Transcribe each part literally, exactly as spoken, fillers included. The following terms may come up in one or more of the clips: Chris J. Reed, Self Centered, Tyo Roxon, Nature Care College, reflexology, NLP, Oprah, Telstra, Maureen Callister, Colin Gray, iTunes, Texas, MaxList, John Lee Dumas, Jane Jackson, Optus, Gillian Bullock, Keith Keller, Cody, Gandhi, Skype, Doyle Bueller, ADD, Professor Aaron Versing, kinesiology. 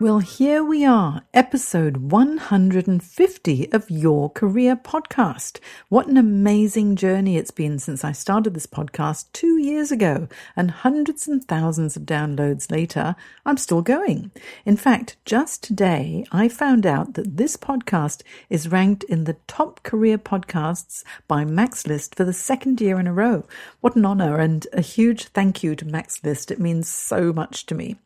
Well, here we are, episode one hundred fifty of Your Career Podcast. What an amazing journey it's been since I started this podcast two years ago, and hundreds and thousands of downloads later, I'm still going. In fact, just today, I found out that this podcast is ranked in the top career podcasts by MaxList for the second year in a row. What an honor, and a huge thank you to MaxList. It means so much to me.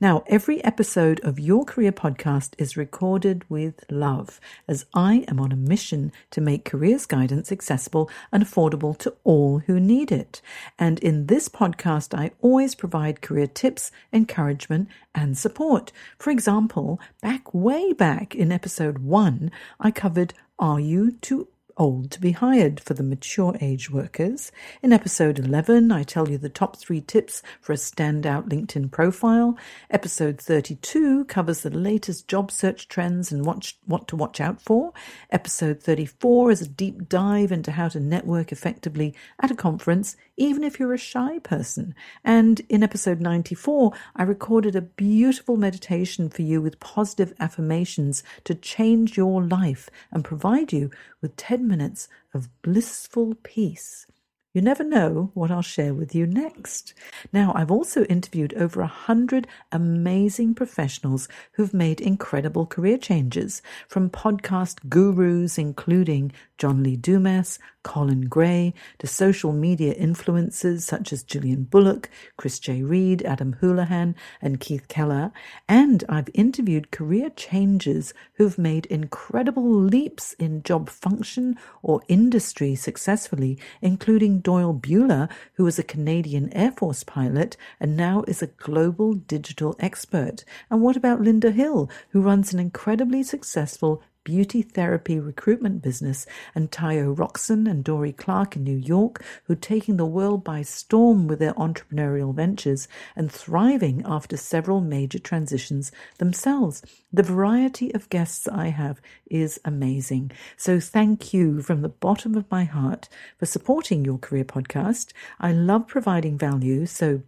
Now, every episode of Your Career Podcast is recorded with love, as I am on a mission to make careers guidance accessible and affordable to all who need it. And in this podcast, I always provide career tips, encouragement, and support. For example, back way back in episode one, I covered Are You Too Old to Be Hired for the mature age workers. In episode eleven, I tell you the top three tips for a standout LinkedIn profile. Episode thirty-two covers the latest job search trends and what, what to watch out for. Episode thirty-four is a deep dive into how to network effectively at a conference, even if you're a shy person. And in episode ninety-four, I recorded a beautiful meditation for you with positive affirmations to change your life and provide you with ten minutes of blissful peace. You never know what I'll share with you next. Now, I've also interviewed over a hundred amazing professionals who've made incredible career changes, from podcast gurus including John Lee Dumas, Colin Gray, to social media influencers such as Gillian Bullock, Chris J. Reed, Adam Houlihan, and Keith Keller. And I've interviewed career changers who've made incredible leaps in job function or industry successfully, including Doyle Bueller, who was a Canadian Air Force pilot and now is a global digital expert. And what about Linda Hill, who runs an incredibly successful beauty therapy recruitment business, and Tyo Roxon and Dory Clark in New York, who are taking the world by storm with their entrepreneurial ventures and thriving after several major transitions themselves. The variety of guests I have is amazing. So thank you from the bottom of my heart for supporting Your Career Podcast. I love providing value, so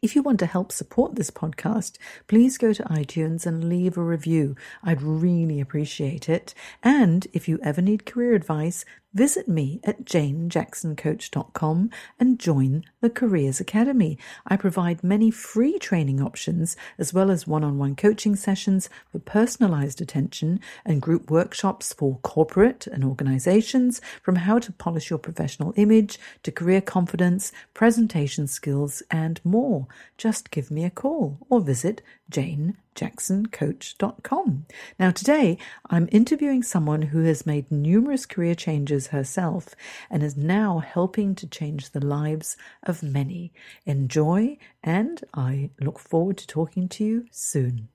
if you want to help support this podcast, please go to iTunes and leave a review. I'd really appreciate it. And if you ever need career advice, visit me at jane jackson coach dot com and join the Careers Academy. I provide many free training options, as well as one-on-one coaching sessions for personalized attention and group workshops for corporate and organizations, from how to polish your professional image to career confidence, presentation skills, and more. Just give me a call or visit jane jackson coach dot com. Now today, I'm interviewing someone who has made numerous career changes herself and is now helping to change the lives of many. Enjoy, and I look forward to talking to you soon.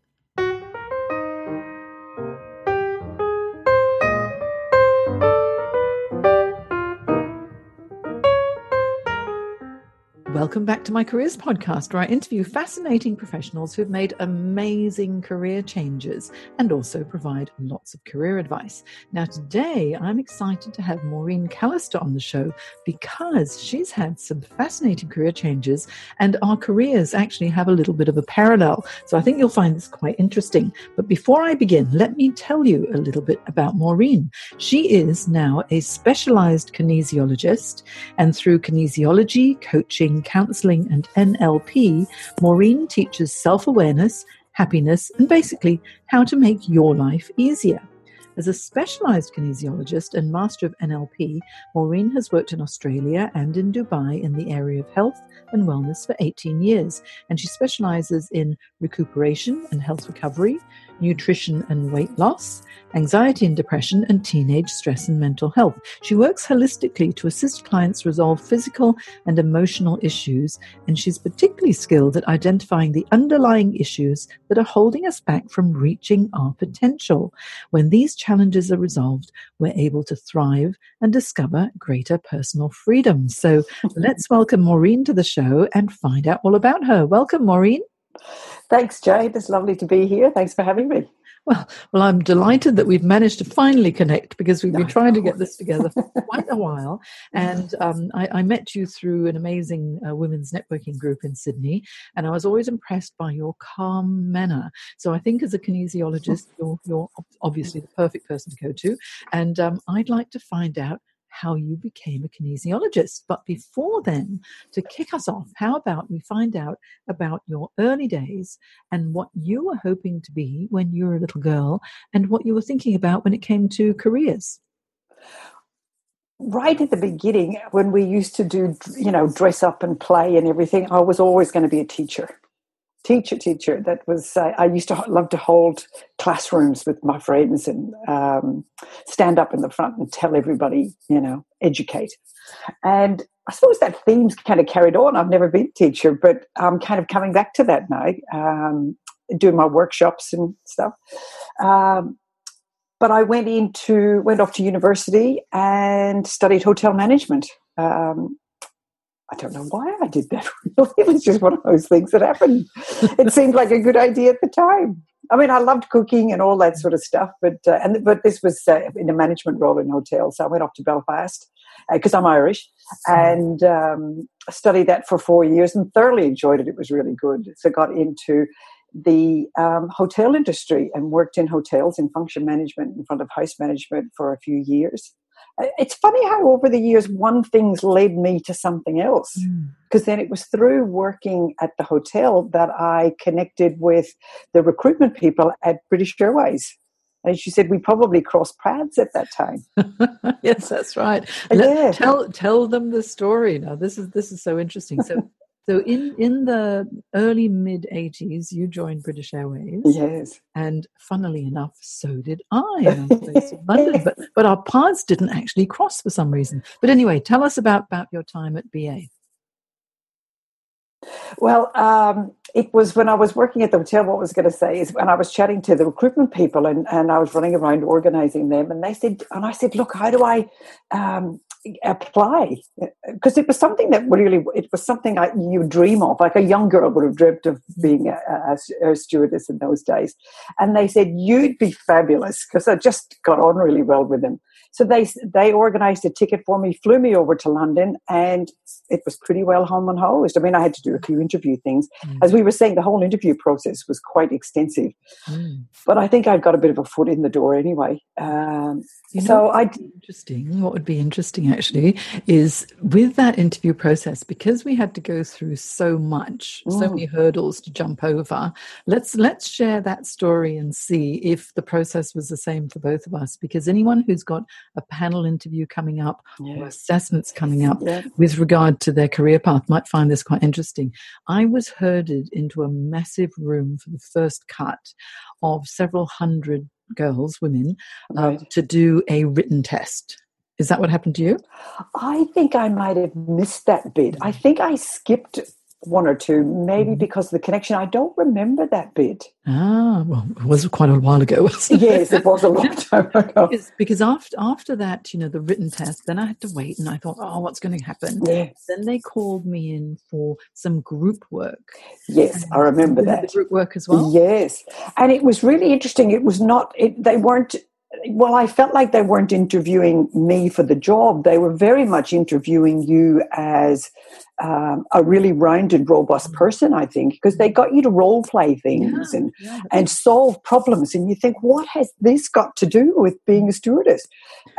Welcome back to my Careers Podcast, where I interview fascinating professionals who've made amazing career changes and also provide lots of career advice. Now, today, I'm excited to have Maureen Callister on the show because she's had some fascinating career changes, and our careers actually have a little bit of a parallel. So I think you'll find this quite interesting. But before I begin, let me tell you a little bit about Maureen. She is now a specialized kinesiologist, and through kinesiology, coaching, counseling, and N L P, Maureen teaches self-awareness, happiness, and basically how to make your life easier. As a specialized kinesiologist and master of N L P, Maureen has worked in Australia and in Dubai in the area of health and wellness for eighteen years, and she specializes in recuperation and health recovery, nutrition and weight loss, anxiety and depression, and teenage stress and mental health. She works holistically to assist clients resolve physical and emotional issues, and she's particularly skilled at identifying the underlying issues that are holding us back from reaching our potential. When these challenges are resolved, we're able to thrive and discover greater personal freedom. So let's welcome Maureen to the show and find out all about her. Welcome, Maureen. Thanks, Jane. It's lovely to be here. Thanks for having me. Well, well, I'm delighted that we've managed to finally connect, because we've been trying to get this together for quite a while. And um, I, I met you through an amazing uh, women's networking group in Sydney, and I was always impressed by your calm manner. So I think as a kinesiologist, you're, you're obviously the perfect person to go to. And um, I'd like to find out how you became a kinesiologist. But before then, to kick us off, how about we find out about your early days and what you were hoping to be when you were a little girl and what you were thinking about when it came to careers? Right at the beginning, when we used to do, you know, dress up and play and everything, I was always going to be a teacher. Teacher, teacher. That was, uh, I used to love to hold classrooms with my friends and um, stand up in the front and tell everybody, you know, educate. And I suppose that theme's kind of carried on. I've never been a teacher, but I'm kind of coming back to that now, um, doing my workshops and stuff. Um, but I went into, went off to university and studied hotel management. Um I don't know why I did that, really. It was just one of those things that happened. It seemed like a good idea at the time. I mean, I loved cooking and all that sort of stuff, but uh, and but this was uh, in a management role in hotels. So I went off to Belfast, because uh, I'm Irish, and um, studied that for four years and thoroughly enjoyed it. It was really good. So I got into the um, hotel industry and worked in hotels in function management, in front of house management for a few years. It's funny how over the years one thing's led me to something else, because mm. then it was through working at the hotel that I connected with the recruitment people at British Airways. And she said, we probably crossed paths at that time. Yes, that's right. Let, yeah. Tell tell them the story. Now, this is this is so interesting. So so in, in the early, mid-eighties, you joined British Airways. Yes. And funnily enough, so did I. And I'm based in London, but, but our paths didn't actually cross for some reason. But anyway, tell us about, about your time at B A. Well, um, it was when I was working at the hotel, what I was going to say is when I was chatting to the recruitment people and, and I was running around organising them, and they said, and I said, look, how do I... Um, apply, because it was something that really it was something I, you dream of, like a young girl would have dreamt of being a, a, a stewardess in those days. And they said, you'd be fabulous, because I just got on really well with them. So they they organised a ticket for me, flew me over to London, and it was pretty well home and hosed. I mean, I had to do a few interview things. Mm. As we were saying, the whole interview process was quite extensive. Mm. But I think I'd got a bit of a foot in the door anyway. Um, you know, so I interesting. What would be interesting actually is with that interview process, because we had to go through so much, mm. so many hurdles to jump over. Let's let's share that story and see if the process was the same for both of us. Because anyone who's got a panel interview coming up yes. or assessments coming up yes. with regard to their career path might find this quite interesting. I was herded into a massive room for the first cut of several hundred girls, women, right. uh, to do a written test. Is that what happened to you? I think I might have missed that bit. I think I skipped one or two, maybe because of the connection. I don't remember that bit. Ah, well, it was quite a while ago, wasn't it? Yes, it was a long time ago. Because, because after after that, you know, the written test, then I had to wait and I thought, oh, what's going to happen? Yes. Then they called me in for some group work. Yes, and I remember that. The group work as well? Yes. And it was really interesting. It was not, it, they weren't, well, I felt like they weren't interviewing me for the job. They were very much interviewing you as um, a really rounded, robust person, I think, because they got you to role play things yeah, and, yeah. and solve problems. And you think, what has this got to do with being a stewardess?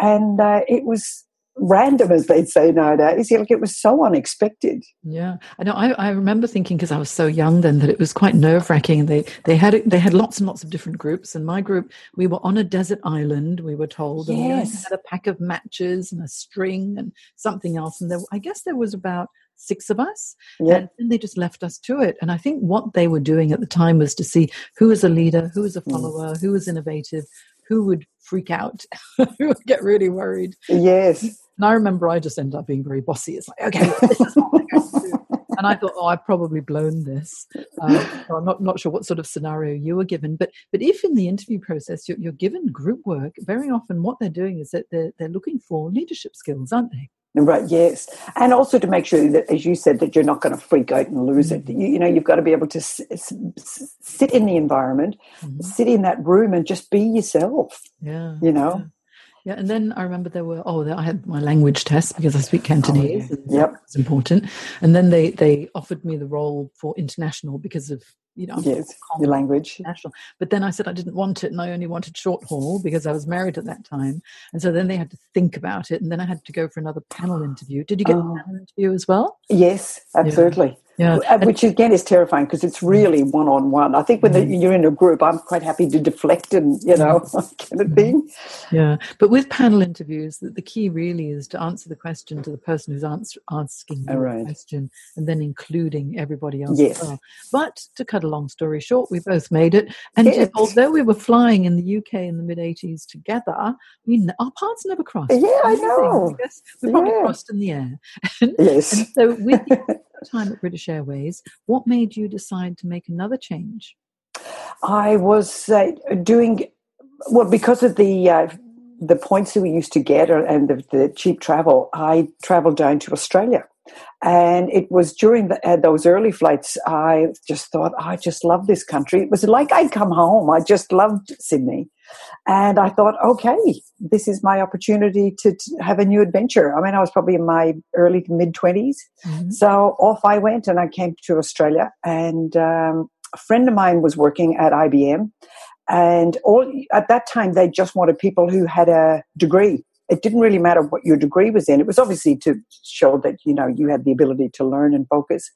And uh, it was random, as they'd say nowadays. Like, it was so unexpected. Yeah, I know. I, I remember thinking, because I was so young then, that it was quite nerve wracking. They they had they had lots and lots of different groups, and my group, we were on a desert island. We were told, and yes. we had a pack of matches and a string and something else. And there, I guess there was about six of us, yeah. and then they just left us to it. And I think what they were doing at the time was to see who was a leader, who was a follower, who was innovative, who would freak out, who would get really worried. Yes. And I remember I just ended up being very bossy. It's like, okay, this is what we're going to do. And I thought, oh, I've probably blown this. Um, so I'm not, not sure what sort of scenario you were given. But but if in the interview process you're, you're given group work, very often what they're doing is that they're, they're looking for leadership skills, aren't they? Right, yes. And also to make sure that, as you said, that you're not going to freak out and lose mm-hmm. it. You, you know, you've got to be able to s- s- sit in the environment, mm-hmm. sit in that room and just be yourself, Yeah, you know. Yeah. Yeah, and then I remember there were, oh, I had my language test because I speak Cantonese. Oh, yeah. Yep. It's important. And then they, they offered me the role for international because of, you know. Yes, your language. International. But then I said I didn't want it and I only wanted short haul because I was married at that time. And so then they had to think about it. And then I had to go for another panel interview. Did you get oh. a panel interview as well? Yes, absolutely. Yeah. Yeah. Which, again, is terrifying because it's really one-on-one. I think when mm-hmm. the, you're in a group, I'm quite happy to deflect and, you know, kind of thing. Yeah. But with panel interviews, the, the key really is to answer the question to the person who's answer, asking the right. question and then including everybody else yes. as well. But to cut a long story short, we both made it. And yes. although we were flying in the U K in the mid-eighties together, we, our paths never crossed. Yeah, I know. I guess we probably yeah. crossed in the air. and, yes. And so with the time at British Airways, what made you decide to make another change? I was uh, doing, well, because of the uh, the points that we used to get and the, the cheap travel, I travelled down to Australia. And it was during the, uh, those early flights, I just thought, I just love this country. It was like I'd come home. I just loved Sydney. And I thought, okay, this is my opportunity to, to have a new adventure. I mean, I was probably in my early to mid-twenties. Mm-hmm. So off I went and I came to Australia. And um, a friend of mine was working at I B M. And all at that time, they just wanted people who had a degree. It didn't really matter what your degree was in. It was obviously to show that, you know, you had the ability to learn and focus.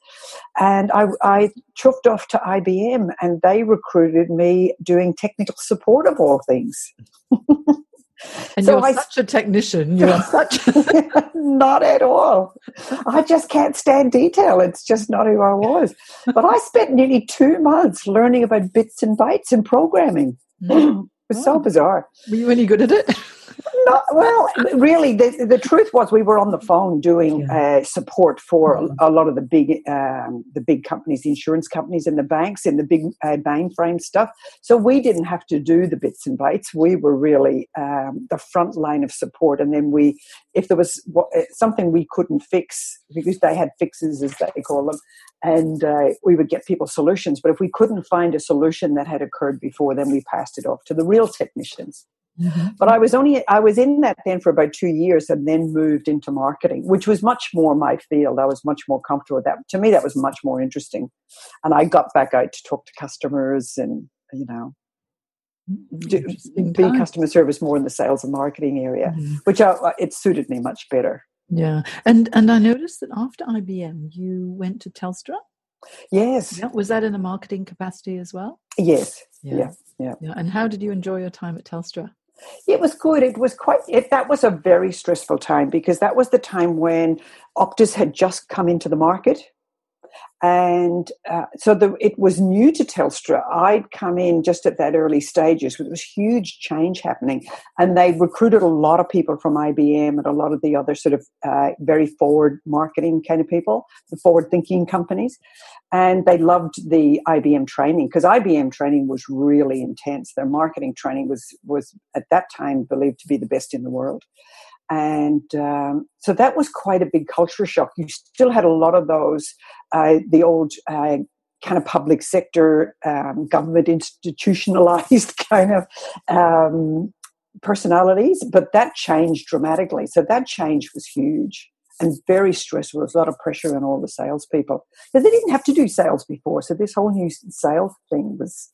And I, I chuffed off to I B M and they recruited me doing technical support of all things. And so you're I, such a technician. You are such not at all. I just can't stand detail. It's just not who I was. But I spent nearly two months learning about bits and bytes and programming. Mm. It was oh. so bizarre. Were you any good at it? Not, well, really, the, the truth was we were on the phone doing yeah. uh, support for mm-hmm. a, a lot of the big um, the big companies, the insurance companies and the banks and the big uh, mainframe stuff. So we didn't have to do the bits and bytes. We were really um, the front line of support. And then we, if there was something we couldn't fix, because they had fixes, as they call them, and uh, we would get people solutions. But if we couldn't find a solution that had occurred before, then we passed it off to the real technicians. Mm-hmm. But I was only I was in that then for about two years and then moved into marketing, which was much more my field. I was much more comfortable with that. To me, that was much more interesting. And I got back out to talk to customers and, you know, do, be customer service more in the sales and marketing area, mm-hmm. which I, it suited me much better. Yeah. And, and I noticed that after I B M, you went to Telstra? Yes. Yeah. Was that in a marketing capacity as well? Yes. Yeah. Yeah. Yeah. Yeah. And how did you enjoy your time at Telstra? It was good. It was quite, it, that was a very stressful time because that was the time when Optus had just come into the market. And uh, so the, it was new to Telstra. I'd come in just at that early stages. It was huge change happening. And they recruited a lot of people from I B M and a lot of the other sort of uh, very forward marketing kind of people, the forward-thinking companies. And they loved the I B M training because I B M training was really intense. Their marketing training was, was at that time believed to be the best in the world. And um, so that was quite a big culture shock. You still had a lot of those, uh, the old uh, kind of public sector, um, government institutionalized kind of um, personalities, but that changed dramatically. So that change was huge and very stressful. There was a lot of pressure on all the salespeople. But they didn't have to do sales before, so this whole new sales thing was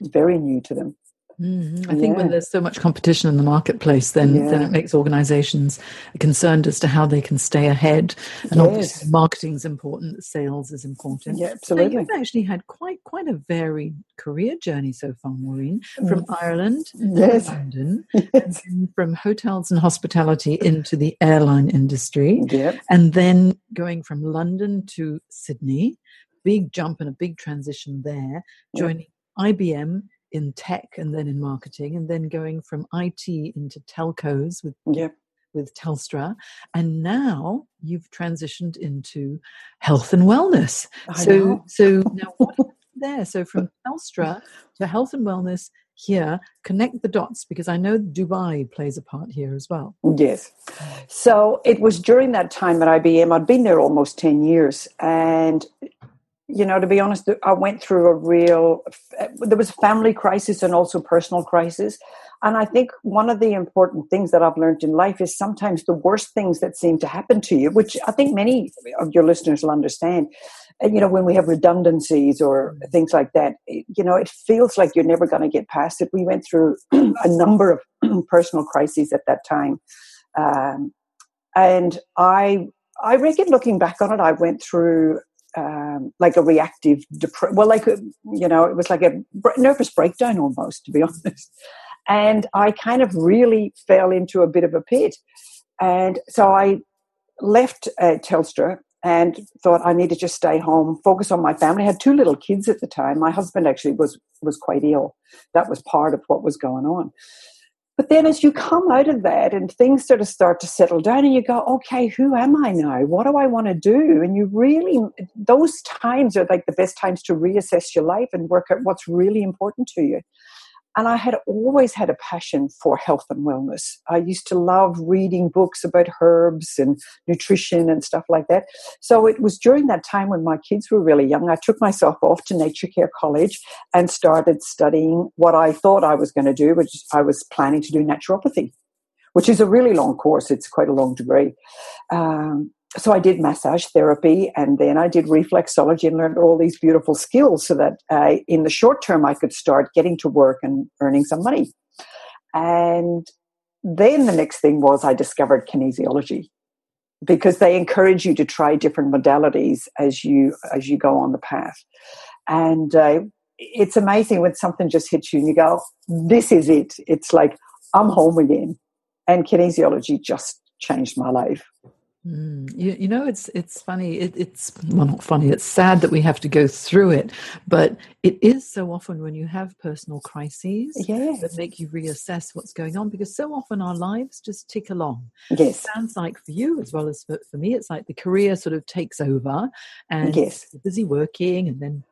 very new to them. Mm-hmm. I yeah. think when there's so much competition in the marketplace, then, yeah. then it makes organizations concerned as to how they can stay ahead. And yes. obviously marketing is important, sales is important. Yeah, absolutely. Now, you've actually had quite quite a varied career journey so far, Maureen, from mm. Ireland yes. to London, yes. and then from hotels and hospitality into the airline industry, yep. and then going from London to Sydney, big jump and a big transition there, joining yep. I B M in tech and then in marketing, and then going from I T into telcos with yep. with Telstra, and now you've transitioned into health and wellness. I so know. so now what there? So from Telstra to health and wellness here, connect the dots, because I know Dubai plays a part here as well. Yes. So it was during that time at I B M, I'd been there almost ten years, and you know, to be honest, I went through a real, there was a family crisis and also personal crisis. And I think one of the important things that I've learned in life is sometimes the worst things that seem to happen to you, which I think many of your listeners will understand, you know, when we have redundancies or things like that, you know, it feels like you're never going to get past it. We went through a number of personal crises at that time. Um, and I, I reckon looking back on it, I went through Um, like a reactive, dep- well, like, a, you know, it was like a nervous breakdown almost, to be honest. And I kind of really fell into a bit of a pit. And so I left uh, Telstra and thought I need to just stay home, focus on my family. I had two little kids at the time. My husband actually was was quite ill. That was part of what was going on. But then as you come out of that and things sort of start to settle down and you go, okay, who am I now? What do I want to do? And you really, those times are like the best times to reassess your life and work out what's really important to you. And I had always had a passion for health and wellness. I used to love reading books about herbs and nutrition and stuff like that. So it was during that time when my kids were really young, I took myself off to Nature Care College and started studying what I thought I was going to do, which I was planning to do naturopathy, which is a really long course. It's quite a long degree. Um, so I did massage therapy, and then I did reflexology and learned all these beautiful skills so that uh, in the short term I could start getting to work and earning some money. And then the next thing was I discovered kinesiology, because they encourage you to try different modalities as you as you go on the path. And uh, it's amazing when something just hits you and you go, this is it. It's like, I'm home again. And kinesiology just changed my life. Mm. You, you know, it's it's funny. It, it's well, not funny. It's sad that we have to go through it, but it is so often when you have personal crises yes. that make you reassess what's going on, because so often our lives just tick along. Yes. It sounds like for you as well as for, for me, it's like the career sort of takes over, and yes. you're busy working, and then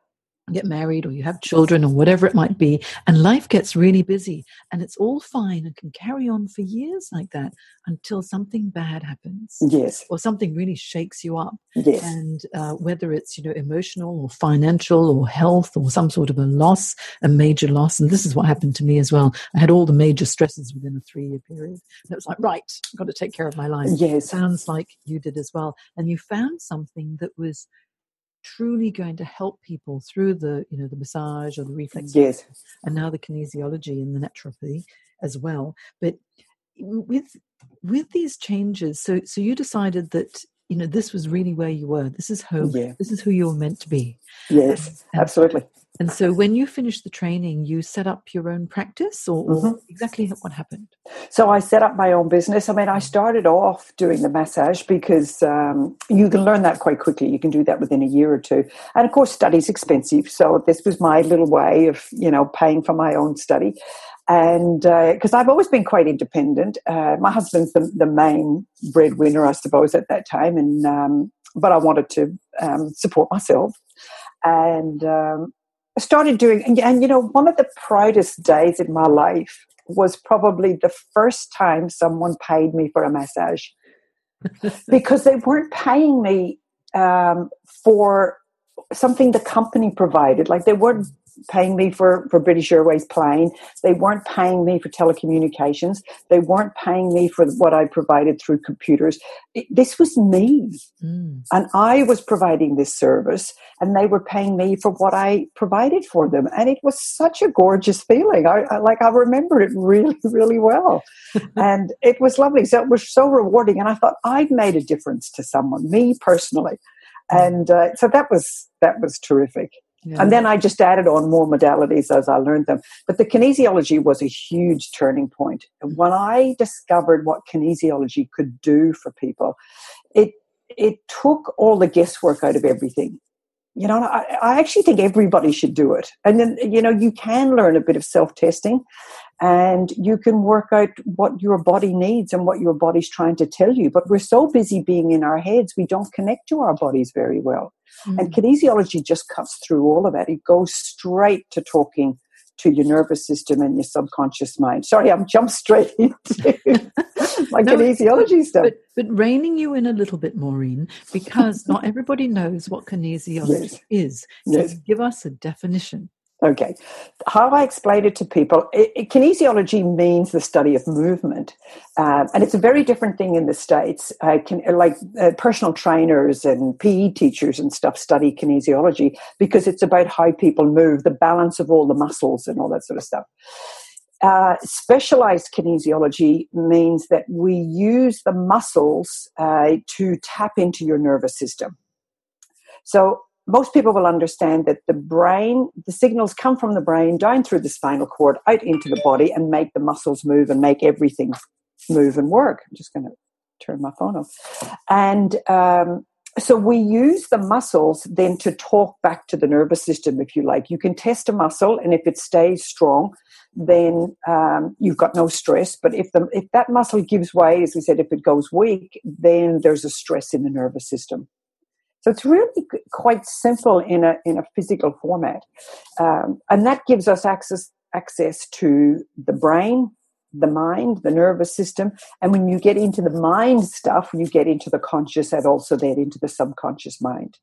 get married or you have children or whatever it might be, and life gets really busy, and it's all fine and can carry on for years like that until something bad happens, yes, or something really shakes you up, yes, and uh, whether it's, you know, emotional or financial or health or some sort of a loss, a major loss. And this is what happened to me as well. I had all the major stresses within a three-year period, and it was like, right, I've got to take care of my life. Yes, sounds like you did as well, and you found something that was truly going to help people through the, you know, the massage or the reflex, yes, and now the kinesiology and the naturopathy as well. But with with these changes, so so you decided that, you know, this was really where you were. This is home. Yeah. This is who you were meant to be. Yes, and, absolutely. And so when you finished the training, you set up your own practice, or, mm-hmm. or exactly what happened? So I set up my own business. I mean, I started off doing the massage because um, you can learn that quite quickly. You can do that within a year or two. And, of course, study's expensive. So this was my little way of, you know, paying for my own study. And because uh, I've always been quite independent. Uh, my husband's the, the main breadwinner, I suppose, at that time. And um, but I wanted to um, support myself. And um, I started doing, and, and, you know, one of the proudest days in my life was probably the first time someone paid me for a massage, because they weren't paying me um, for something the company provided. Like, they weren't paying me for, for British Airways plane. They weren't paying me for telecommunications. They weren't paying me for what I provided through computers. It, this was me. Mm. And I was providing this service, and they were paying me for what I provided for them. And it was such a gorgeous feeling. I, I like, I remember it really, really well. And it was lovely. So it was so rewarding. And I thought I'd made a difference to someone, me personally. And uh, so that was that was terrific. Yeah. And then I just added on more modalities as I learned them. But the kinesiology was a huge turning point. And when I discovered what kinesiology could do for people, it it took all the guesswork out of everything. You know, I, I actually think everybody should do it. And then, you know, you can learn a bit of self-testing, and you can work out what your body needs and what your body's trying to tell you. But we're so busy being in our heads, we don't connect to our bodies very well. Mm-hmm. And kinesiology just cuts through all of that. It goes straight to talking to your nervous system and your subconscious mind. Sorry, I've jumped straight into my no, kinesiology stuff. But, but reining you in a little bit, Maureen, because not everybody knows what kinesiology yes. is. So yes. give us a definition. Okay. How I explain it to people, it, it, kinesiology means the study of movement. Uh, and it's a very different thing in the States. Uh, can, like uh, personal trainers and P E teachers and stuff study kinesiology because it's about how people move, the balance of all the muscles and all that sort of stuff. Uh, specialized kinesiology means that we use the muscles uh, to tap into your nervous system. So most people will understand that the brain, the signals come from the brain down through the spinal cord, out into the body, and make the muscles move and make everything move and work. I'm just going to turn my phone off. And um, so we use the muscles then to talk back to the nervous system, if you like. You can test a muscle, and if it stays strong, then um, you've got no stress. But if the if that muscle gives way, as we said, if it goes weak, then there's a stress in the nervous system. So it's really quite simple in a in a physical format, um, and that gives us access access to the brain, the mind, the nervous system. And when you get into the mind stuff, you get into the conscious and also then into the subconscious mind.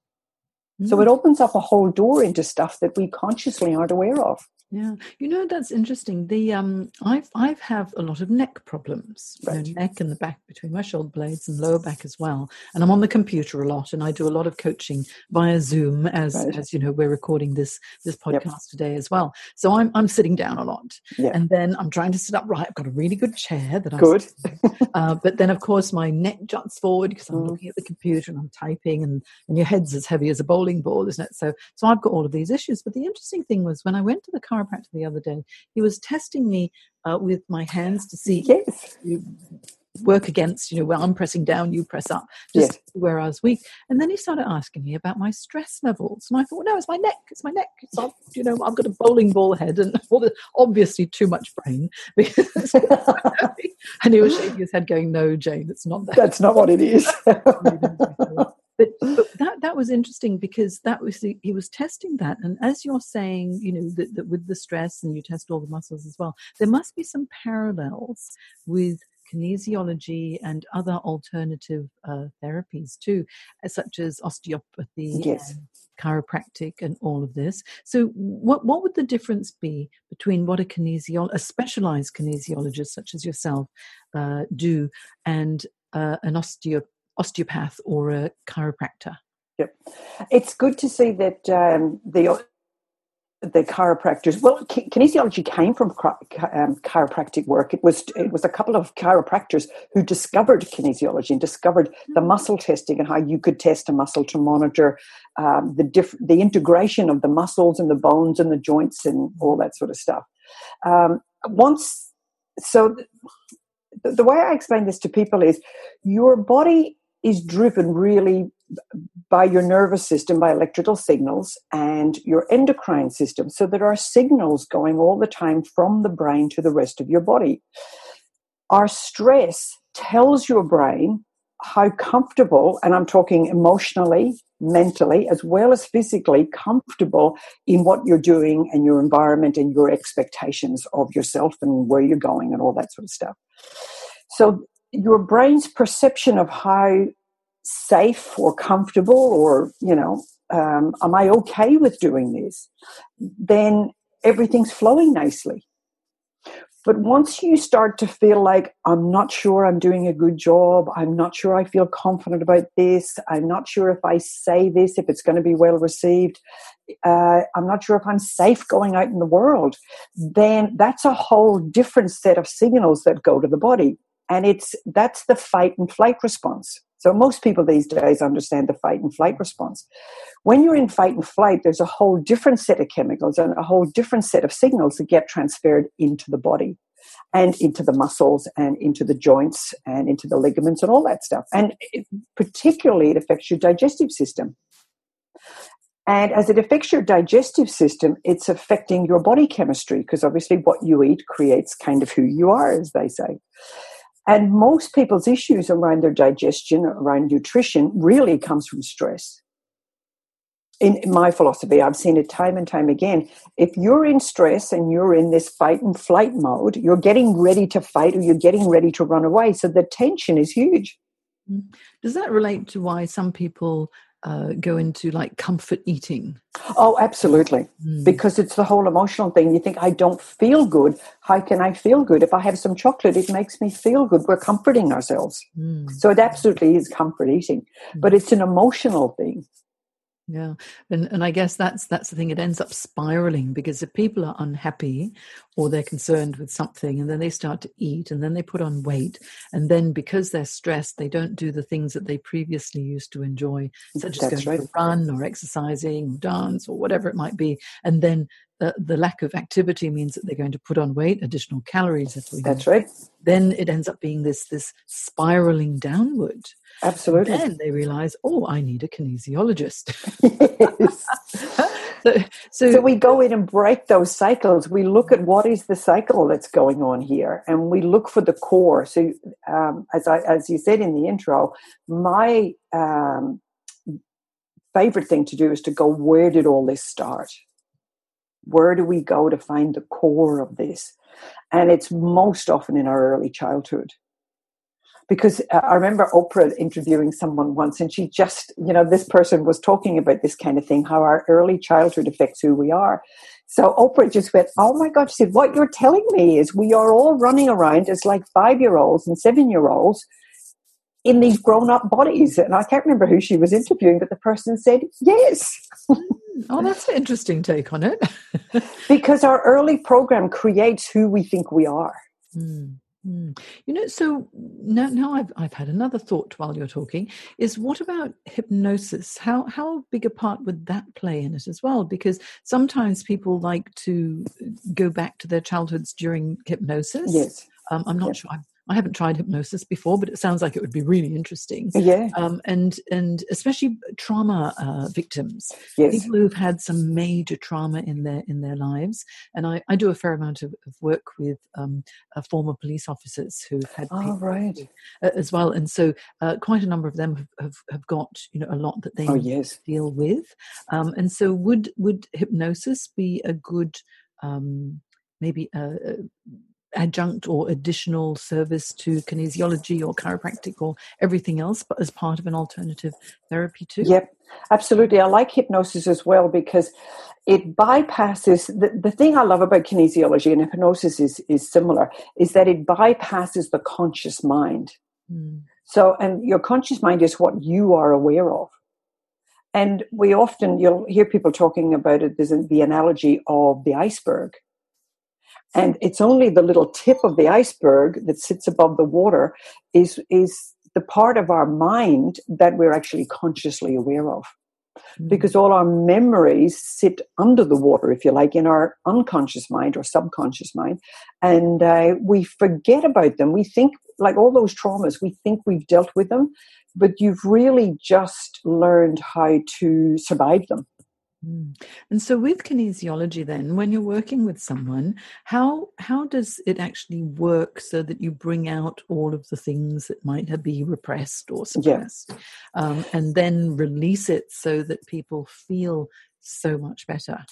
Mm. So it opens up a whole door into stuff that we consciously aren't aware of. Yeah, you know, that's interesting. The um, I've I've have a lot of neck problems, right. you know, neck and the back between my shoulder blades and lower back as well. And I'm on the computer a lot, and I do a lot of coaching via Zoom, as right. as you know, we're recording this this podcast yep. today as well. So I'm I'm sitting down a lot, yep. and then I'm trying to sit upright. I've got a really good chair that I good, uh, but then of course my neck juts forward because I'm mm. looking at the computer and I'm typing, and, and your head's as heavy as a bowling ball, isn't it? So so I've got all of these issues. But the interesting thing was when I went to the car chiropractor the other day, he was testing me uh, with my hands to see yes. you work against, you know, well, I'm pressing down, you press up, just yes. where I was weak. And then he started asking me about my stress levels. And I thought, no, it's my neck, it's my neck. It's all, you know, I've got a bowling ball head and all the, obviously too much brain. Because and he was shaking his head going, no, Jane, it's not that. That's not what it is. But, but that that was interesting because that was the, he was testing that. And as you're saying, you know, that, that with the stress and you test all the muscles as well, there must be some parallels with kinesiology and other alternative uh, therapies too, such as osteopathy, yes. and chiropractic and all of this. So what what would the difference be between what a kinesiologist, a specialized kinesiologist such as yourself uh, do and uh, an osteopath? osteopath or a chiropractor? Yep. It's good to see that um, the the chiropractors, well, ki- kinesiology came from ch- um, chiropractic work. It was it was a couple of chiropractors who discovered kinesiology and discovered mm-hmm. the muscle testing and how you could test a muscle to monitor um, the diff- the integration of the muscles and the bones and the joints and all that sort of stuff. Um, once, so th- the way I explain this to people is your body is driven really by your nervous system, by electrical signals and your endocrine system. So there are signals going all the time from the brain to the rest of your body. Our stress tells your brain how comfortable, and I'm talking emotionally, mentally, as well as physically, comfortable in what you're doing and your environment and your expectations of yourself and where you're going and all that sort of stuff. So your brain's perception of how safe or comfortable or, you know, um, am I okay with doing this, then everything's flowing nicely. But once you start to feel like, I'm not sure I'm doing a good job, I'm not sure I feel confident about this, I'm not sure if I say this, if it's going to be well received, uh, I'm not sure if I'm safe going out in the world, then that's a whole different set of signals that go to the body. And it's that's the fight and flight response. So most people these days understand the fight and flight response. When you're in fight and flight, there's a whole different set of chemicals and a whole different set of signals that get transferred into the body and into the muscles and into the joints and into the ligaments and all that stuff. And it, particularly it affects your digestive system. And as it affects your digestive system, it's affecting your body chemistry, because obviously what you eat creates kind of who you are, as they say. And most people's issues around their digestion, around nutrition, really comes from stress. In my philosophy, I've seen it time and time again. If you're in stress and you're in this fight and flight mode, you're getting ready to fight or you're getting ready to run away. So the tension is huge. Does that relate to why some people uh, go into like comfort eating? Oh, absolutely. Mm. Because it's the whole emotional thing. You think, I don't feel good. How can I feel good? If I have some chocolate, it makes me feel good. We're comforting ourselves. Mm. So it absolutely is comfort eating, mm. but it's an emotional thing. Yeah. And and I guess that's that's the thing. It ends up spiraling, because if people are unhappy or they're concerned with something, and then they start to eat, and then they put on weight, and then because they're stressed, they don't do the things that they previously used to enjoy, such that's as going right. to run or exercising or dance or whatever it might be. And then the, the lack of activity means that they're going to put on weight, additional calories. That's, that's right. Then it ends up being this this spiraling downward. Absolutely. And then they realize, oh, I need a kinesiologist. Yes. so, so, so we go in and break those cycles. We look at what is the cycle that's going on here, and we look for the core. So um, as I, as you said in the intro, my um, favorite thing to do is to go, where did all this start? Where do we go to find the core of this? And it's most often in our early childhood. Because uh, I remember Oprah interviewing someone once, and she just, you know, this person was talking about this kind of thing, how our early childhood affects who we are. So Oprah just went, oh my God, she said, what you're telling me is we are all running around as like five-year-olds and seven-year-olds in these grown-up bodies. And I can't remember who she was interviewing, but the person said, yes. Oh, that's an interesting take on it. Because our early program creates who we think we are. Mm. You know, so now, now I've I've had another thought while you're talking, is what about hypnosis? How how big a part would that play in it as well? Because sometimes people like to go back to their childhoods during hypnosis. Yes. Um, I'm not yes. sure. I've, I haven't tried hypnosis before, but it sounds like it would be really interesting. Yeah. Um, and and especially trauma uh, victims, yes. people who've had some major trauma in their in their lives. And I, I do a fair amount of, of work with um, uh, former police officers who've had oh, right. as well. And so uh, quite a number of them have, have, have got, you know, a lot that they oh, yes. deal with. Um, and so would would hypnosis be a good um, maybe a, a adjunct or additional service to kinesiology or chiropractic or everything else, but as part of an alternative therapy too? Yep, absolutely. I like hypnosis as well, because it bypasses, the, the thing I love about kinesiology, and hypnosis is, is similar, is that it bypasses the conscious mind. Mm. So, and your conscious mind is what you are aware of. And we often, you'll hear people talking about it, there's the analogy of the iceberg. And it's only the little tip of the iceberg that sits above the water is, is the part of our mind that we're actually consciously aware of. Mm. Because all our memories sit under the water, if you like, in our unconscious mind or subconscious mind. And uh, we forget about them. We think, like all those traumas, we think we've dealt with them, but you've really just learned how to survive them. And so with kinesiology then, when you're working with someone, how how does it actually work so that you bring out all of the things that might have been repressed or suppressed, yeah. um, and then release it so that people feel so much better?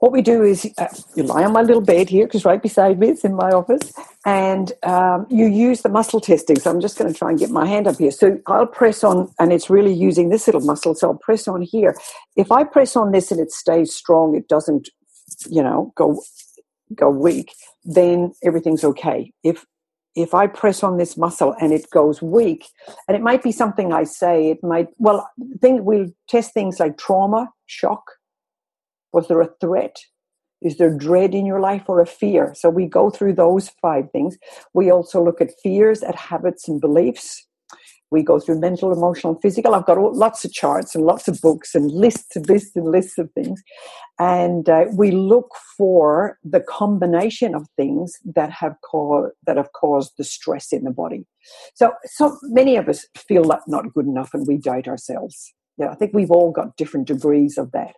what we do is uh, you lie on my little bed here, because right beside me it's in my office, and um, you use the muscle testing. So I'm just going to try and get my hand up here. So I'll press on, and it's really using this little muscle. So I'll press on here. If I press on this and it stays strong, it doesn't, you know, go go weak, then everything's okay. If if I press on this muscle and it goes weak, and it might be something I say, it might, well, think we'll test things like trauma, shock. Was there a threat? Is there dread in your life or a fear? So we go through those five things. We also look at fears, at habits and beliefs. We go through mental, emotional, and physical. I've got all, lots of charts and lots of books and lists and lists and lists of things. And uh, we look for the combination of things that have, co- that have caused the stress in the body. So, so many of us feel that not good enough and we doubt ourselves. Yeah, I think we've all got different degrees of that.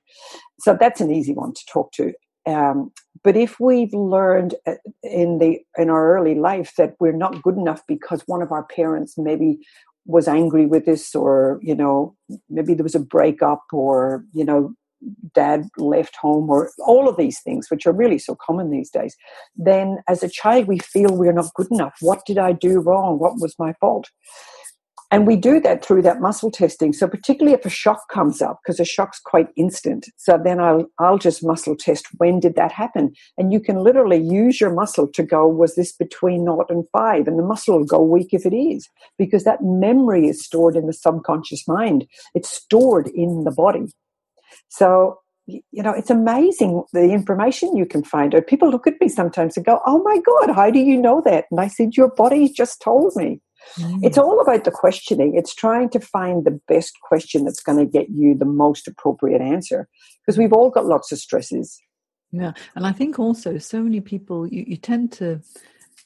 So that's an easy one to talk to. Um, but if we've learned in the in our early life that we're not good enough because one of our parents maybe was angry with us, or, you know, maybe there was a breakup, or, you know, dad left home, or all of these things, which are really so common these days, then as a child we feel we're not good enough. What did I do wrong? What was my fault? And we do that through that muscle testing. So particularly if a shock comes up, because a shock's quite instant. So then I'll I'll just muscle test, when did that happen? And you can literally use your muscle to go, was this between naught and five? And the muscle will go weak if it is, because that memory is stored in the subconscious mind. It's stored in the body. So, you know, it's amazing the information you can find. People look at me sometimes and go, oh my God, how do you know that? And I said, your body just told me. It's all about the questioning. It's trying to find the best question that's going to get you the most appropriate answer, because we've all got lots of stresses. Yeah, and I think also so many people, you, you tend to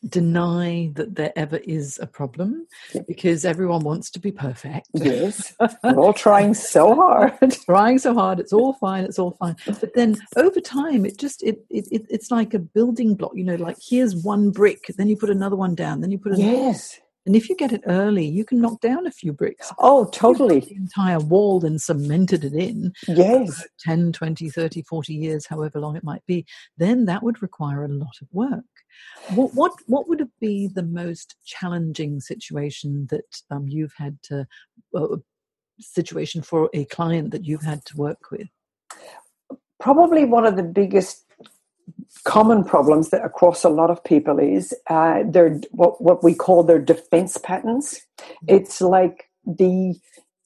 deny that there ever is a problem, yeah, because everyone wants to be perfect. Yes, we're all trying so hard. trying so hard. It's all fine. It's all fine. But then over time, it just it, it it it's like a building block. You know, like here's one brick, then you put another one down, then you put another. Yes. And if you get it early, you can knock down a few bricks. Oh, totally. The entire wall and cemented it in. Yes. ten, twenty, thirty, forty years, however long it might be, then that would require a lot of work. What what, what would be the most challenging situation that um, you've had to, uh, situation for a client that you've had to work with? Probably one of the biggest common problems that across a lot of people is uh, their what, what we call their defense patterns. It's like the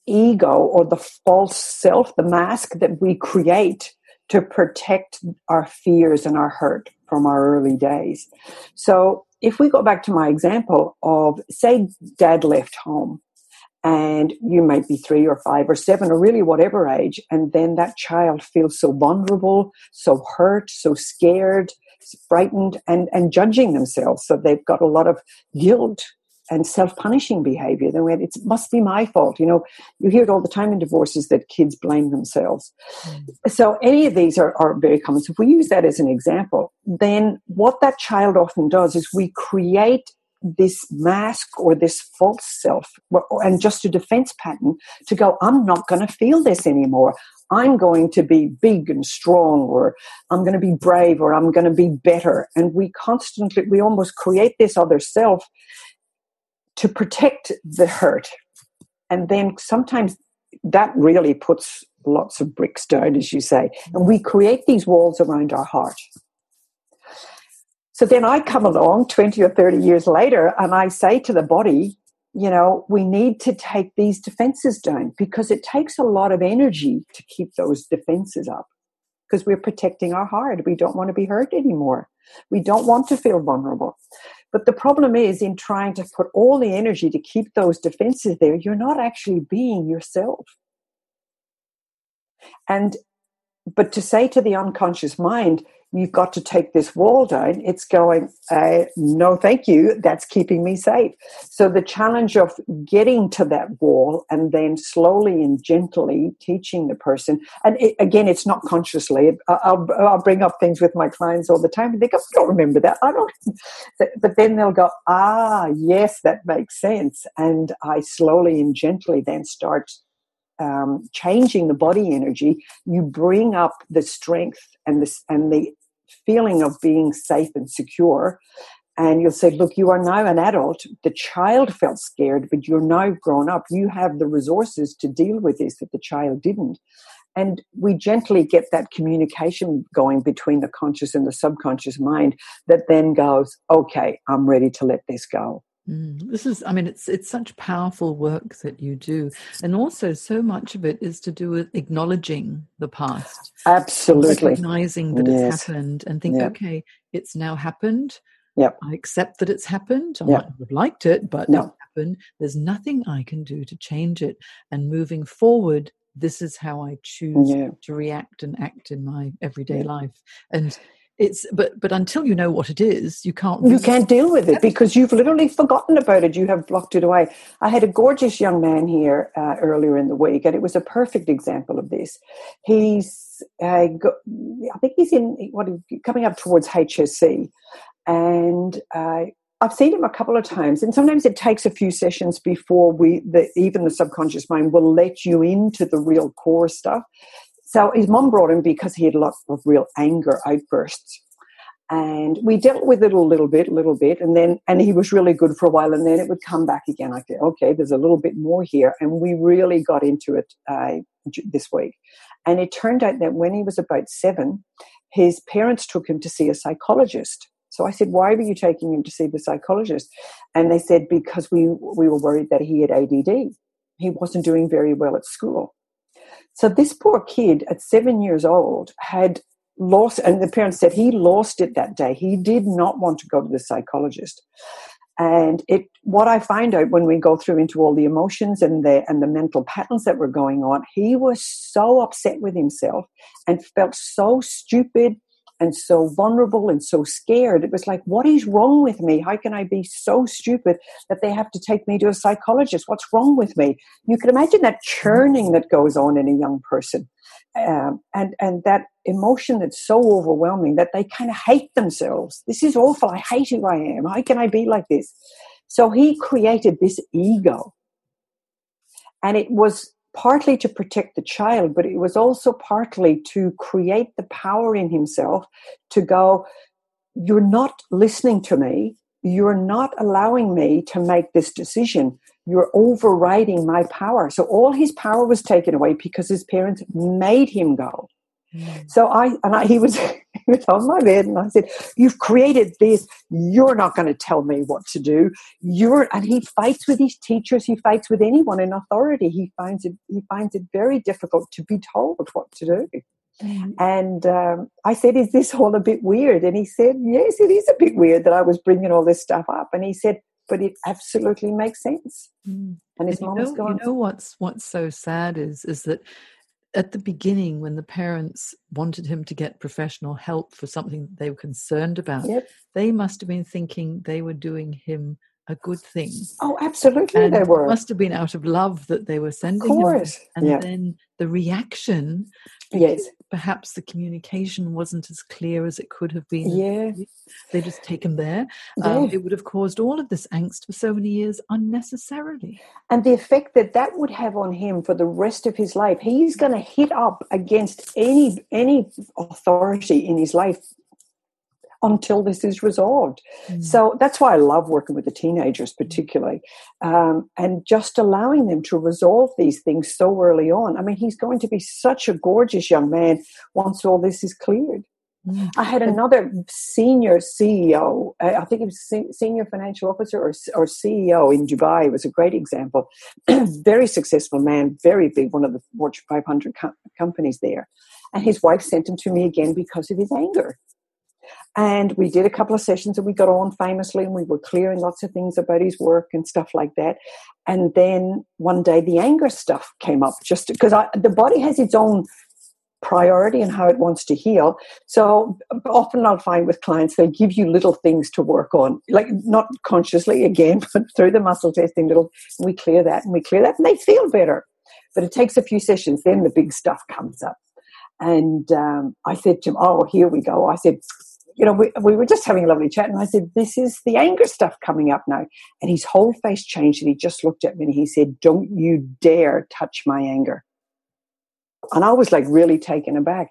ego or the false self, the mask that we create to protect our fears and our hurt from our early days. So if we go back to my example of, say, dad left home, and you might be three or five or seven or really whatever age, and then that child feels so vulnerable, so hurt, so scared, frightened, and, and judging themselves. So they've got a lot of guilt and self-punishing behavior. They went, it must be my fault. You know, you hear it all the time in divorces that kids blame themselves. Mm. So any of these are, are very common. So if we use that as an example, then what that child often does is we create this mask or this false self and just a defense pattern to go, I'm not going to feel this anymore. I'm going to be big and strong, or I'm going to be brave, or I'm going to be better. And we constantly, we almost create this other self to protect the hurt. And then sometimes that really puts lots of bricks down, as you say. And we create these walls around our heart. So then I come along twenty or thirty years later and I say to the body, you know, we need to take these defenses down, because it takes a lot of energy to keep those defenses up, because we're protecting our heart. We don't want to be hurt anymore. We don't want to feel vulnerable. But the problem is, in trying to put all the energy to keep those defenses there, you're not actually being yourself. And, but to say to the unconscious mind, you've got to take this wall down, it's going, uh, no, thank you, that's keeping me safe. So the challenge of getting to that wall and then slowly and gently teaching the person, and it, again, it's not consciously. I'll, I'll bring up things with my clients all the time and they go, I don't remember that. I don't. But then they'll go, ah, yes, that makes sense. And I slowly and gently then start um, changing the body energy, you bring up the strength and the, and the feeling of being safe and secure. And you'll say, look, you are now an adult. The child felt scared, but you're now grown up. You have the resources to deal with this that the child didn't. And we gently get that communication going between the conscious and the subconscious mind that then goes, okay, I'm ready to let this go. Mm, this is, I mean, it's it's such powerful work that you do. And also so much of it is to do with acknowledging the past. Absolutely. Recognizing that yes. it's happened and think, yep. okay, it's now happened. Yep. I accept that it's happened. I yep. might not have liked it, but no. it's happened. There's nothing I can do to change it. And moving forward, this is how I choose yeah. to react and act in my everyday yeah. life. And it's, but but until you know what it is, you can't. You can't deal with it because you've literally forgotten about it. You have blocked it away. I had a gorgeous young man here uh, earlier in the week, and it was a perfect example of this. He's, uh, got, I think he's in what coming up towards H S C, and uh, I've seen him a couple of times, and sometimes it takes a few sessions before we, the, even the subconscious mind will let you into the real core stuff. So his mum brought him because he had lots of real anger outbursts. And we dealt with it a little bit, a little bit, and then and he was really good for a while, and then it would come back again. I thought, okay, there's a little bit more here, and we really got into it uh, this week. And it turned out that when he was about seven, his parents took him to see a psychologist. So I said, why were you taking him to see the psychologist? And they said, because we, we were worried that he had A D D. He wasn't doing very well at school. So this poor kid at seven years old had lost, and the parents said he lost it that day. He did not want to go to the psychologist. And it, what I find out when we go through into all the emotions and the and the mental patterns that were going on, he was so upset with himself and felt so stupid and so vulnerable and so scared. It was like, what is wrong with me? How can I be so stupid that they have to take me to a psychologist? What's wrong with me? You can imagine that churning that goes on in a young person, um, and, and that emotion that's so overwhelming that they kind of hate themselves. This is awful. I hate who I am. How can I be like this? So he created this ego, and it was partly to protect the child, but it was also partly to create the power in himself to go, you're not listening to me. You're not allowing me to make this decision. You're overriding my power. So all his power was taken away because his parents made him go. Mm. So I, and I, he was, he was on my bed, and I said, you've created this. You're not going to tell me what to do. You're, and he fights with his teachers. He fights with anyone in authority. He finds it, he finds it very difficult to be told what to do. Mm. And um, I said, is this all a bit weird? And he said, yes, it is a bit weird that I was bringing all this stuff up. And he said, but it absolutely makes sense. Mm. And his mom was gone. You know what's, what's so sad is, is that at the beginning, when the parents wanted him to get professional help for something they were concerned about, yep. they must have been thinking they were doing him a good thing. Oh, absolutely, and they were. It must have been out of love that they were sending him. Of course. Him. And yep. then the reaction, yes. perhaps the communication wasn't as clear as it could have been. Yeah. They just take him there. Yeah. Um, it would have caused all of this angst for so many years unnecessarily. And the effect that that would have on him for the rest of his life, he's going to hit up against any any authority in his life until this is resolved. Mm. So that's why I love working with the teenagers particularly, um, and just allowing them to resolve these things so early on. I mean, he's going to be such a gorgeous young man once all this is cleared. Mm. I had another senior C E O, I think he was senior financial officer or, or C E O in Dubai, was a great example. Very successful man, very big, one of the Fortune five hundred com- companies there. And his wife sent him to me again because of his anger. And we did a couple of sessions, and we got on famously, and we were clearing lots of things about his work and stuff like that. And then one day the anger stuff came up, just because the body has its own priority and how it wants to heal. So often I'll find with clients, they'll give you little things to work on, like not consciously again, but through the muscle testing, little, and we clear that and we clear that and they feel better. But it takes a few sessions, then the big stuff comes up. And um, I said to him, oh, here we go. I said, you know, we, we were just having a lovely chat, and I said, this is the anger stuff coming up now. And his whole face changed, and he just looked at me and he said, don't you dare touch my anger. And I was like really taken aback.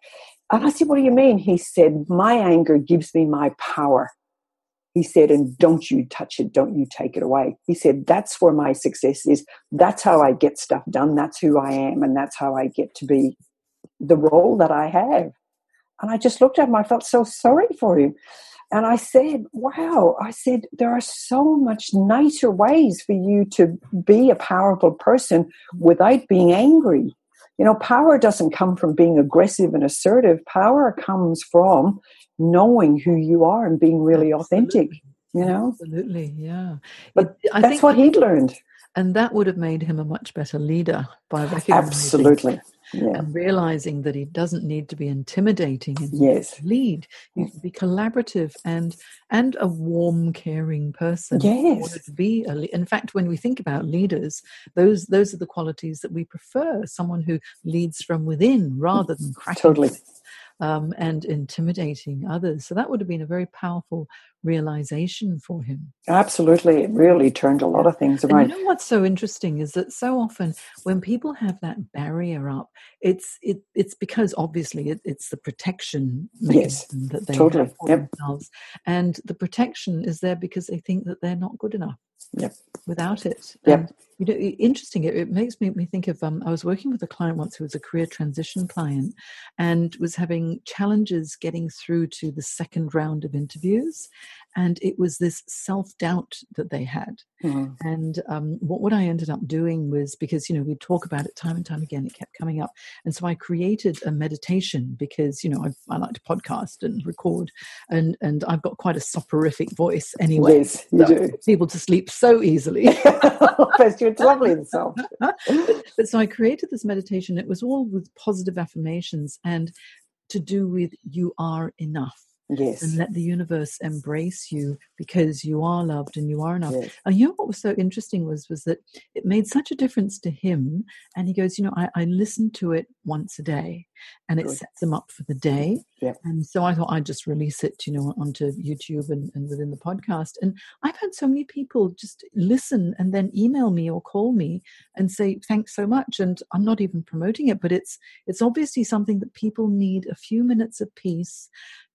And I said, what do you mean? He said, my anger gives me my power. He said, and don't you touch it. Don't you take it away. He said, that's where my success is. That's how I get stuff done. That's who I am. And that's how I get to be the role that I have. And I just looked at him. I felt so sorry for him. And I said, wow, I said, there are so much nicer ways for you to be a powerful person without being angry. You know, power doesn't come from being aggressive and assertive. Power comes from knowing who you are and being really authentic, absolutely. You know? Absolutely, yeah. But it, I that's think what he'd learned. And that would have made him a much better leader by recognizing absolutely. Yeah. And realizing that he doesn't need to be intimidating and yes. lead. You can be collaborative and and a warm, caring person. Yes. In order to be a le- in fact, when we think about leaders, those those are the qualities that we prefer. Someone who leads from within rather than cracking totally. Um, and intimidating others. So that would have been a very powerful realization for him. Absolutely. It really turned a lot of things around. And you know what's so interesting is that so often when people have that barrier up, it's it, it's because obviously it, it's the protection mechanism yes, that they totally. Have for yep. themselves. And the protection is there because they think that they're not good enough yep. without it. Yep. And, you know, interesting, it, it makes me, me think of, um, I was working with a client once who was a career transition client and was having challenges getting through to the second round of interviews. And it was this self-doubt that they had. Mm-hmm. And um, what, what I ended up doing was, because, you know, we'd talk about it time and time again, it kept coming up. And so I created a meditation because, you know, I, I like to podcast and record. And, and I've got quite a soporific voice anyway. Yes, you so do. I'm able to sleep so easily. It's lovely in itself. But so I created this meditation. It was all with positive affirmations and to do with you are enough. Yes. And let the universe embrace you because you are loved and you are enough. Yes. And you know what was so interesting was was that it made such a difference to him. And he goes, you know, I, I listen to it once a day and it Good. Sets him up for the day. Yep. And so I thought I'd just release it, you know, onto YouTube and, and within the podcast. And I've had so many people just listen and then email me or call me and say, thanks so much. And I'm not even promoting it, but it's it's obviously something that people need a few minutes of peace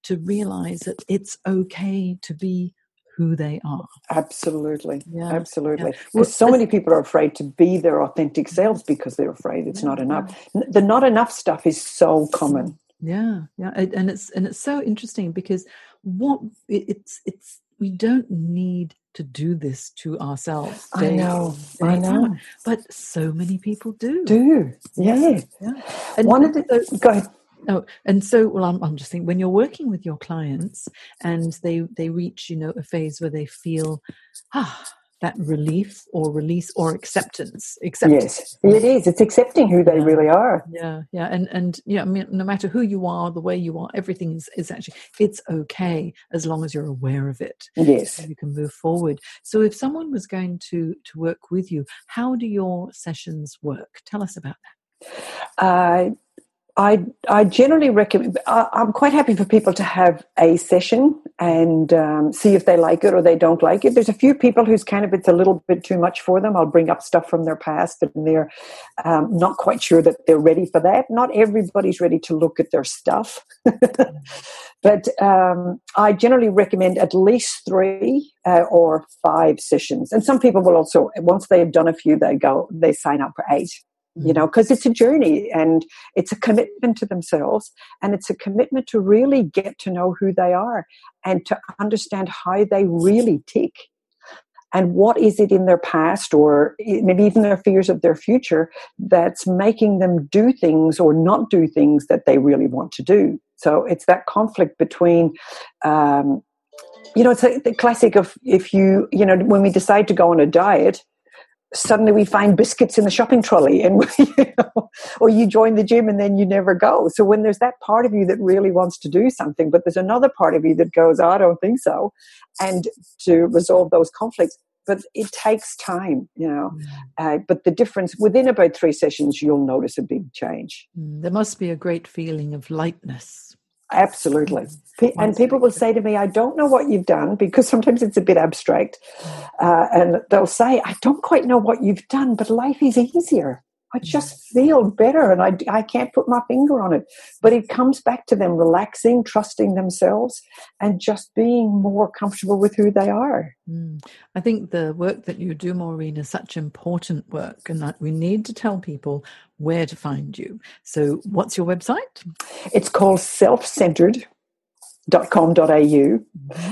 to realize that it's okay to be who they are. Absolutely. Yeah. Absolutely. Yeah. Well, so many people are afraid to be their authentic selves because they're afraid it's yeah. not enough. The not enough stuff is so common. Yeah. Yeah. And it's, and it's so interesting because what it's, it's, we don't need to do this to ourselves. Day, I know, day, I know. Hour. But so many people do. Do. Yeah. Yeah. And one of the, go ahead. Oh, and so, well, I'm, I'm just thinking, when you're working with your clients and they, they reach, you know, a phase where they feel, ah, that relief or release or acceptance. acceptance. Yes, it is. It's accepting who they yeah. really are. Yeah, yeah. And, and yeah, I mean, no matter who you are, the way you are, everything is, is actually, it's okay as long as you're aware of it. Yes. So you can move forward. So if someone was going to, to work with you, how do your sessions work? Tell us about that. Uh I I generally recommend, I, I'm quite happy for people to have a session and um, see if they like it or they don't like it. There's a few people who's kind of, it's a little bit too much for them. I'll bring up stuff from their past and they're um, not quite sure that they're ready for that. Not everybody's ready to look at their stuff. But um, I generally recommend at least three uh, or five sessions. And some people will also, once they've done a few, they go, they sign up for eight. You know, because it's a journey and it's a commitment to themselves and it's a commitment to really get to know who they are and to understand how they really tick and what is it in their past or maybe even their fears of their future that's making them do things or not do things that they really want to do. So it's that conflict between, um, you know, it's a, the classic of if you, you know, when we decide to go on a diet, suddenly we find biscuits in the shopping trolley and we, you know, or you join the gym and then you never go. So when there's that part of you that really wants to do something, but there's another part of you that goes, oh, I don't think so. And to resolve those conflicts, but it takes time, you know. Mm. Uh, but the difference, within about three sessions, you'll notice a big change. Mm. There must be a great feeling of lightness. Absolutely. And people will say to me, I don't know what you've done, because sometimes it's a bit abstract. Uh, and they'll say, I don't quite know what you've done, but life is easier. I just feel better, and I, I can't put my finger on it. But it comes back to them relaxing, trusting themselves, and just being more comfortable with who they are. Mm. I think the work that you do, Maureen, is such important work, and that we need to tell people where to find you. So what's your website? It's called Self Centered. dot com dot au,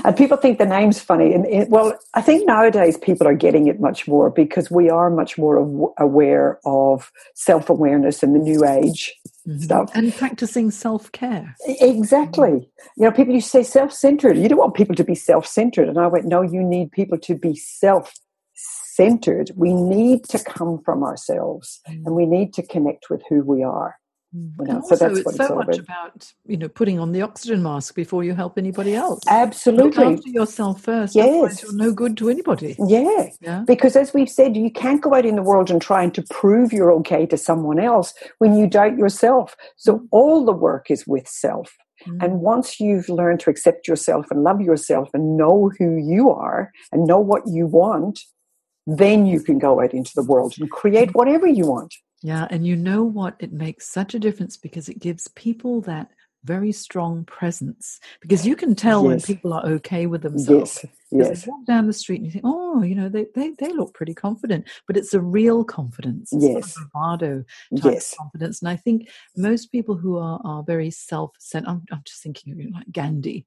and people think the name's funny. And it, well, I think nowadays people are getting it much more because we are much more aware of self awareness and the new age mm-hmm. stuff and practicing self care. Exactly, mm-hmm. you know, people used to say self centered. You don't want people to be self centered, and I went, no, you need people to be self centered. We need to come from ourselves, mm-hmm. and we need to connect with who we are. You know, so that's it's what so it's all much about, you know, putting on the oxygen mask before you help anybody else. Absolutely. Look after yourself first. Yes. Otherwise you're no good to anybody. Yeah. yeah. Because as we've said, you can't go out in the world and trying to prove you're okay to someone else when you doubt yourself. So all the work is with self. Mm. And once you've learned to accept yourself and love yourself and know who you are and know what you want, then you can go out into the world and create whatever you want. Yeah, and you know what? It makes such a difference because it gives people that very strong presence. Because you can tell yes. when people are okay with themselves. Yes, yes. They walk down the street and you think, oh, you know, they, they, they look pretty confident. But it's a real confidence. It's yes. not a bravado type yes. of confidence. And I think most people who are, are very self-centered, I'm, I'm just thinking you know, like Gandhi.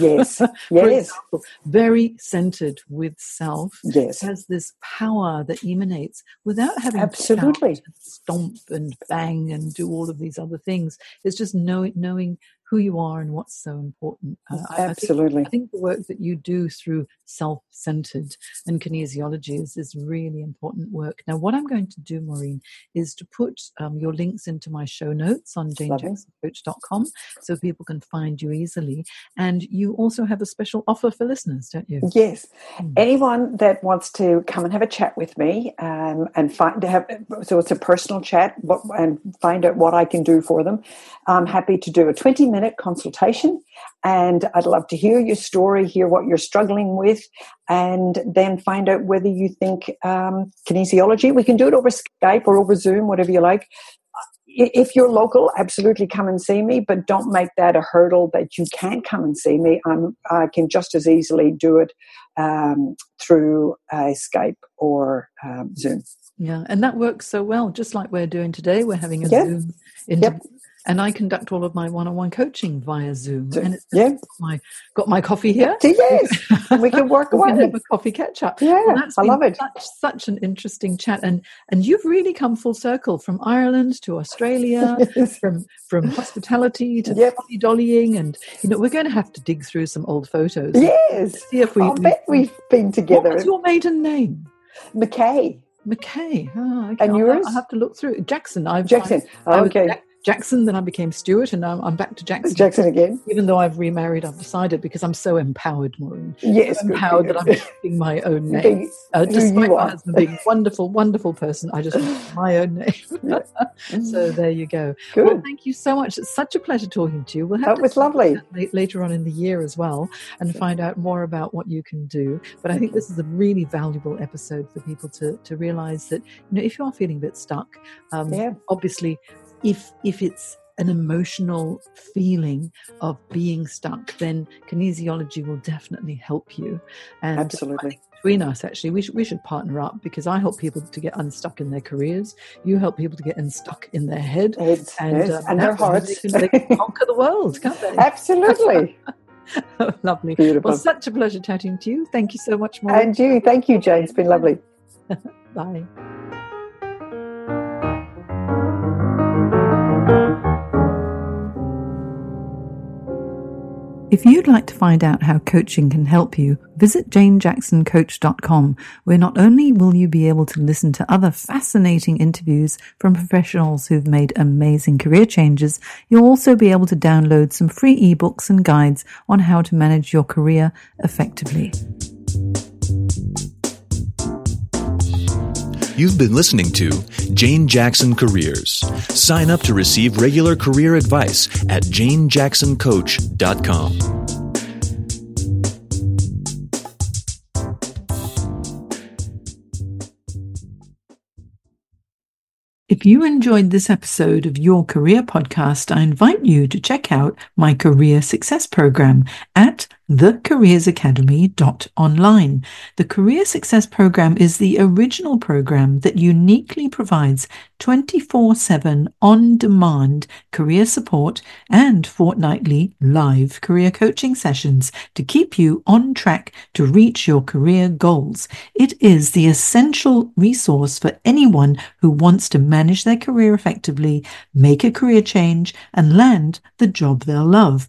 Yes, yes. Example, very centered with self. Yes. Has this power that emanates without having Absolutely. To stomp and bang and do all of these other things. It's just knowing, knowing who you are and what's so important. Uh, Absolutely. I think, I think the work that you do through self-centered and kinesiology is, is really important work. Now, what I'm going to do, Maureen, is to put um, your links into my show notes on jane jackson coach dot com so people can find you easily. And you also have a special offer for listeners, don't you? Yes. Mm. Anyone that wants to come and have a chat with me um, and find to have, so it's a personal chat what, and find out what I can do for them, I'm happy to do a twenty-minute consultation, and I'd love to hear your story, hear what you're struggling with, and then find out whether you think um, kinesiology, we can do it over Skype or over Zoom, whatever you like. If you're local, absolutely come and see me, but don't make that a hurdle that you can't come and see me. I'm, I can just as easily do it um, through uh, Skype or um, Zoom. Yeah, and that works so well, just like we're doing today. We're having a yeah. Zoom interview. Yep. And I conduct all of my one-on-one coaching via Zoom. So, and it's yeah. my, got my coffee here. Yes, we can work away. We can have a coffee catch-up. Yeah, well, that's I love it. Such, such an interesting chat. And and you've really come full circle from Ireland to Australia, yes. from from hospitality to yep. dolly-dollying. And, you know, we're going to have to dig through some old photos. Yes. See if we, I bet we've, we've been together. What's your maiden name? McKay. McKay. Oh, okay. And I'll, yours? I'll have to look through. Jackson. I've, Jackson. I, oh, okay. I was, Jackson, then I became Stewart, and now I'm back to Jackson. Jackson again. Even though I've remarried, I've decided because I'm so empowered, Maureen. Yes. So empowered that I'm keeping my own name. Uh, despite my husband being a wonderful, wonderful person, I just want my own name. Yeah. So there you go. Good. Well, thank you so much. It's such a pleasure talking to you. We'll have that was lovely. Later on in the year as well and find out more about what you can do. But I think this is a really valuable episode for people to, to realise that, you know, if you are feeling a bit stuck, um, yeah. obviously, If if it's an emotional feeling of being stuck, then kinesiology will definitely help you. And Absolutely. Between us, actually, we should, we should partner up because I help people to get unstuck in their careers. You help people to get unstuck in their head it's, and, um, and their hearts. They can conquer the world, can't they? Absolutely. Lovely. Beautiful. Well, such a pleasure chatting to you. Thank you so much, Maureen. And you. Thank you, Jane. It's been lovely. Bye. If you'd like to find out how coaching can help you, visit jane jackson coach dot com, where not only will you be able to listen to other fascinating interviews from professionals who've made amazing career changes, you'll also be able to download some free ebooks and guides on how to manage your career effectively. You've been listening to Jane Jackson Careers. Sign up to receive regular career advice at jane jackson coach dot com. If you enjoyed this episode of Your Career Podcast, I invite you to check out my Career Success Program at the careers academy dot online. The Career Success Program is the original program that uniquely provides twenty-four seven on-demand career support and fortnightly live career coaching sessions to keep you on track to reach your career goals. It is the essential resource for anyone who wants to manage their career effectively, make a career change, and land the job they'll love.